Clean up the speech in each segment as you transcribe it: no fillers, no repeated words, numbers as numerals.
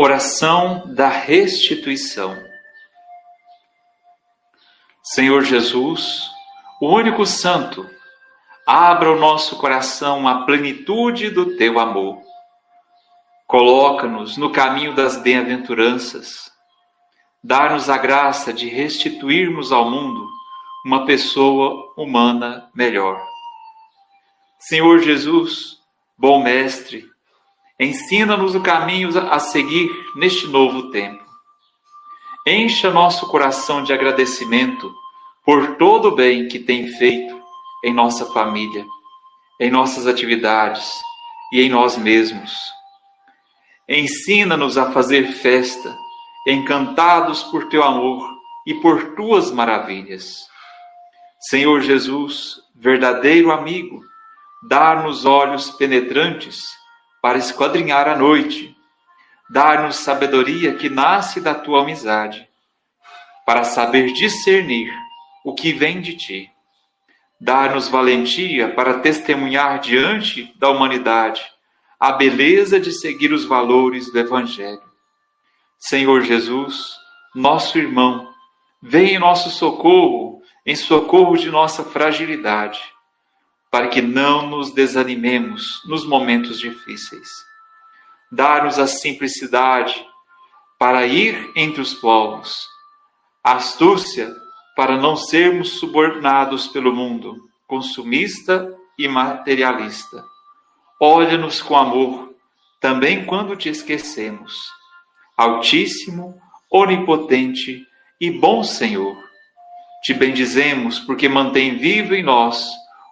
Oração da restituição. Senhor Jesus, o único santo, abra o nosso coração à plenitude do teu amor. Coloca-nos no caminho das bem-aventuranças. Dá-nos a graça de restituirmos ao mundo uma pessoa humana melhor. Senhor Jesus, bom mestre, ensina-nos o caminho a seguir neste novo tempo. Encha nosso coração de agradecimento por todo o bem que tem feito em nossa família, em nossas atividades e em nós mesmos. Ensina-nos a fazer festa, encantados por teu amor e por tuas maravilhas. Senhor Jesus, verdadeiro amigo, dá-nos olhos penetrantes para esquadrinhar a noite. Dá-nos sabedoria que nasce da tua amizade, para saber discernir o que vem de ti. Dá-nos valentia para testemunhar diante da humanidade a beleza de seguir os valores do Evangelho. Senhor Jesus, nosso irmão, vem em nosso socorro, em socorro de nossa fragilidade, para que não nos desanimemos nos momentos difíceis. Dá-nos a simplicidade para ir entre os povos, a astúcia para não sermos subornados pelo mundo, consumista e materialista. Olha-nos com amor, também quando te esquecemos. Altíssimo, onipotente e bom Senhor, te bendizemos porque mantém vivo em nós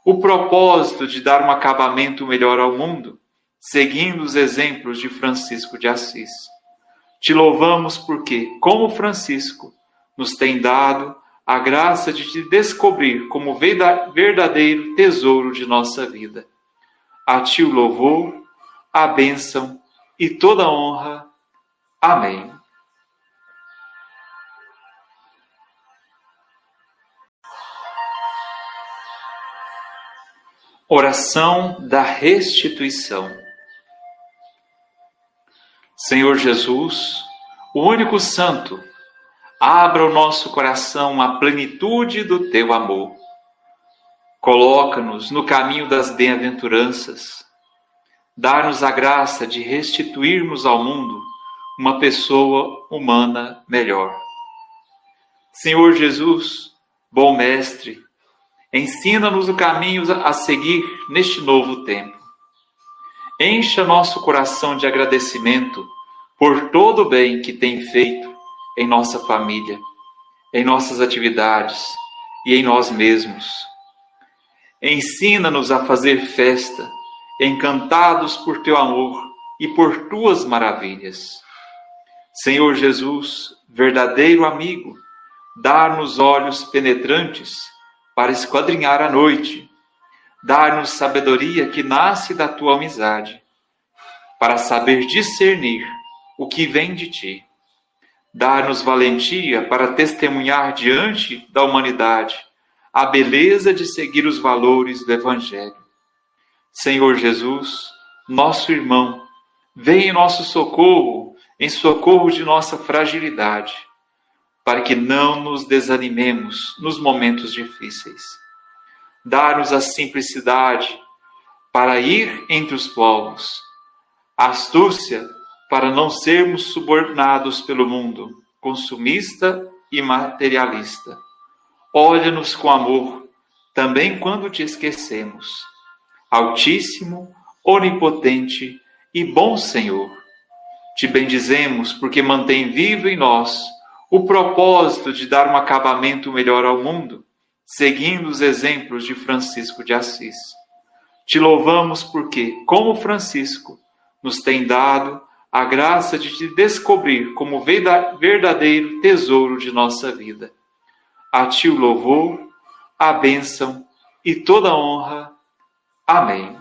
o propósito de dar um acabamento melhor ao mundo, seguindo os exemplos de Francisco de Assis. Te louvamos porque, como Francisco, nos tem dado a graça de te descobrir como verdadeiro tesouro de nossa vida. A ti o louvor, a bênção e toda a honra. Amém. Oração da restituição. Senhor Jesus, o único santo, abra o nosso coração à plenitude do teu amor. Coloca-nos no caminho das bem-aventuranças. Dá-nos a graça de restituirmos ao mundo uma pessoa humana melhor. Senhor Jesus, bom mestre, ensina-nos o caminho a seguir neste novo tempo. Encha nosso coração de agradecimento por todo o bem que tem feito em nossa família, em nossas atividades e em nós mesmos. Ensina-nos a fazer festa, encantados por teu amor e por tuas maravilhas. Senhor Jesus, verdadeiro amigo, dá-nos olhos penetrantes para esquadrinhar a noite. Dá-nos sabedoria que nasce da tua amizade, para saber discernir o que vem de ti. Dá-nos valentia para testemunhar diante da humanidade a beleza de seguir os valores do Evangelho. Senhor Jesus, nosso irmão, vem em nosso socorro, em socorro de nossa fragilidade, para que não nos desanimemos nos momentos difíceis. Dá-nos a simplicidade para ir entre os povos, a astúcia para não sermos subornados pelo mundo, consumista e materialista. Olha-nos com amor, também quando te esquecemos. Altíssimo, onipotente e bom Senhor, te bendizemos porque mantém vivo em nós o propósito de dar um acabamento melhor ao mundo, seguindo os exemplos de Francisco de Assis. Te louvamos porque, como Francisco, nos tem dado a graça de te descobrir como verdadeiro tesouro de nossa vida. A ti o louvor, a bênção e toda a honra. Amém.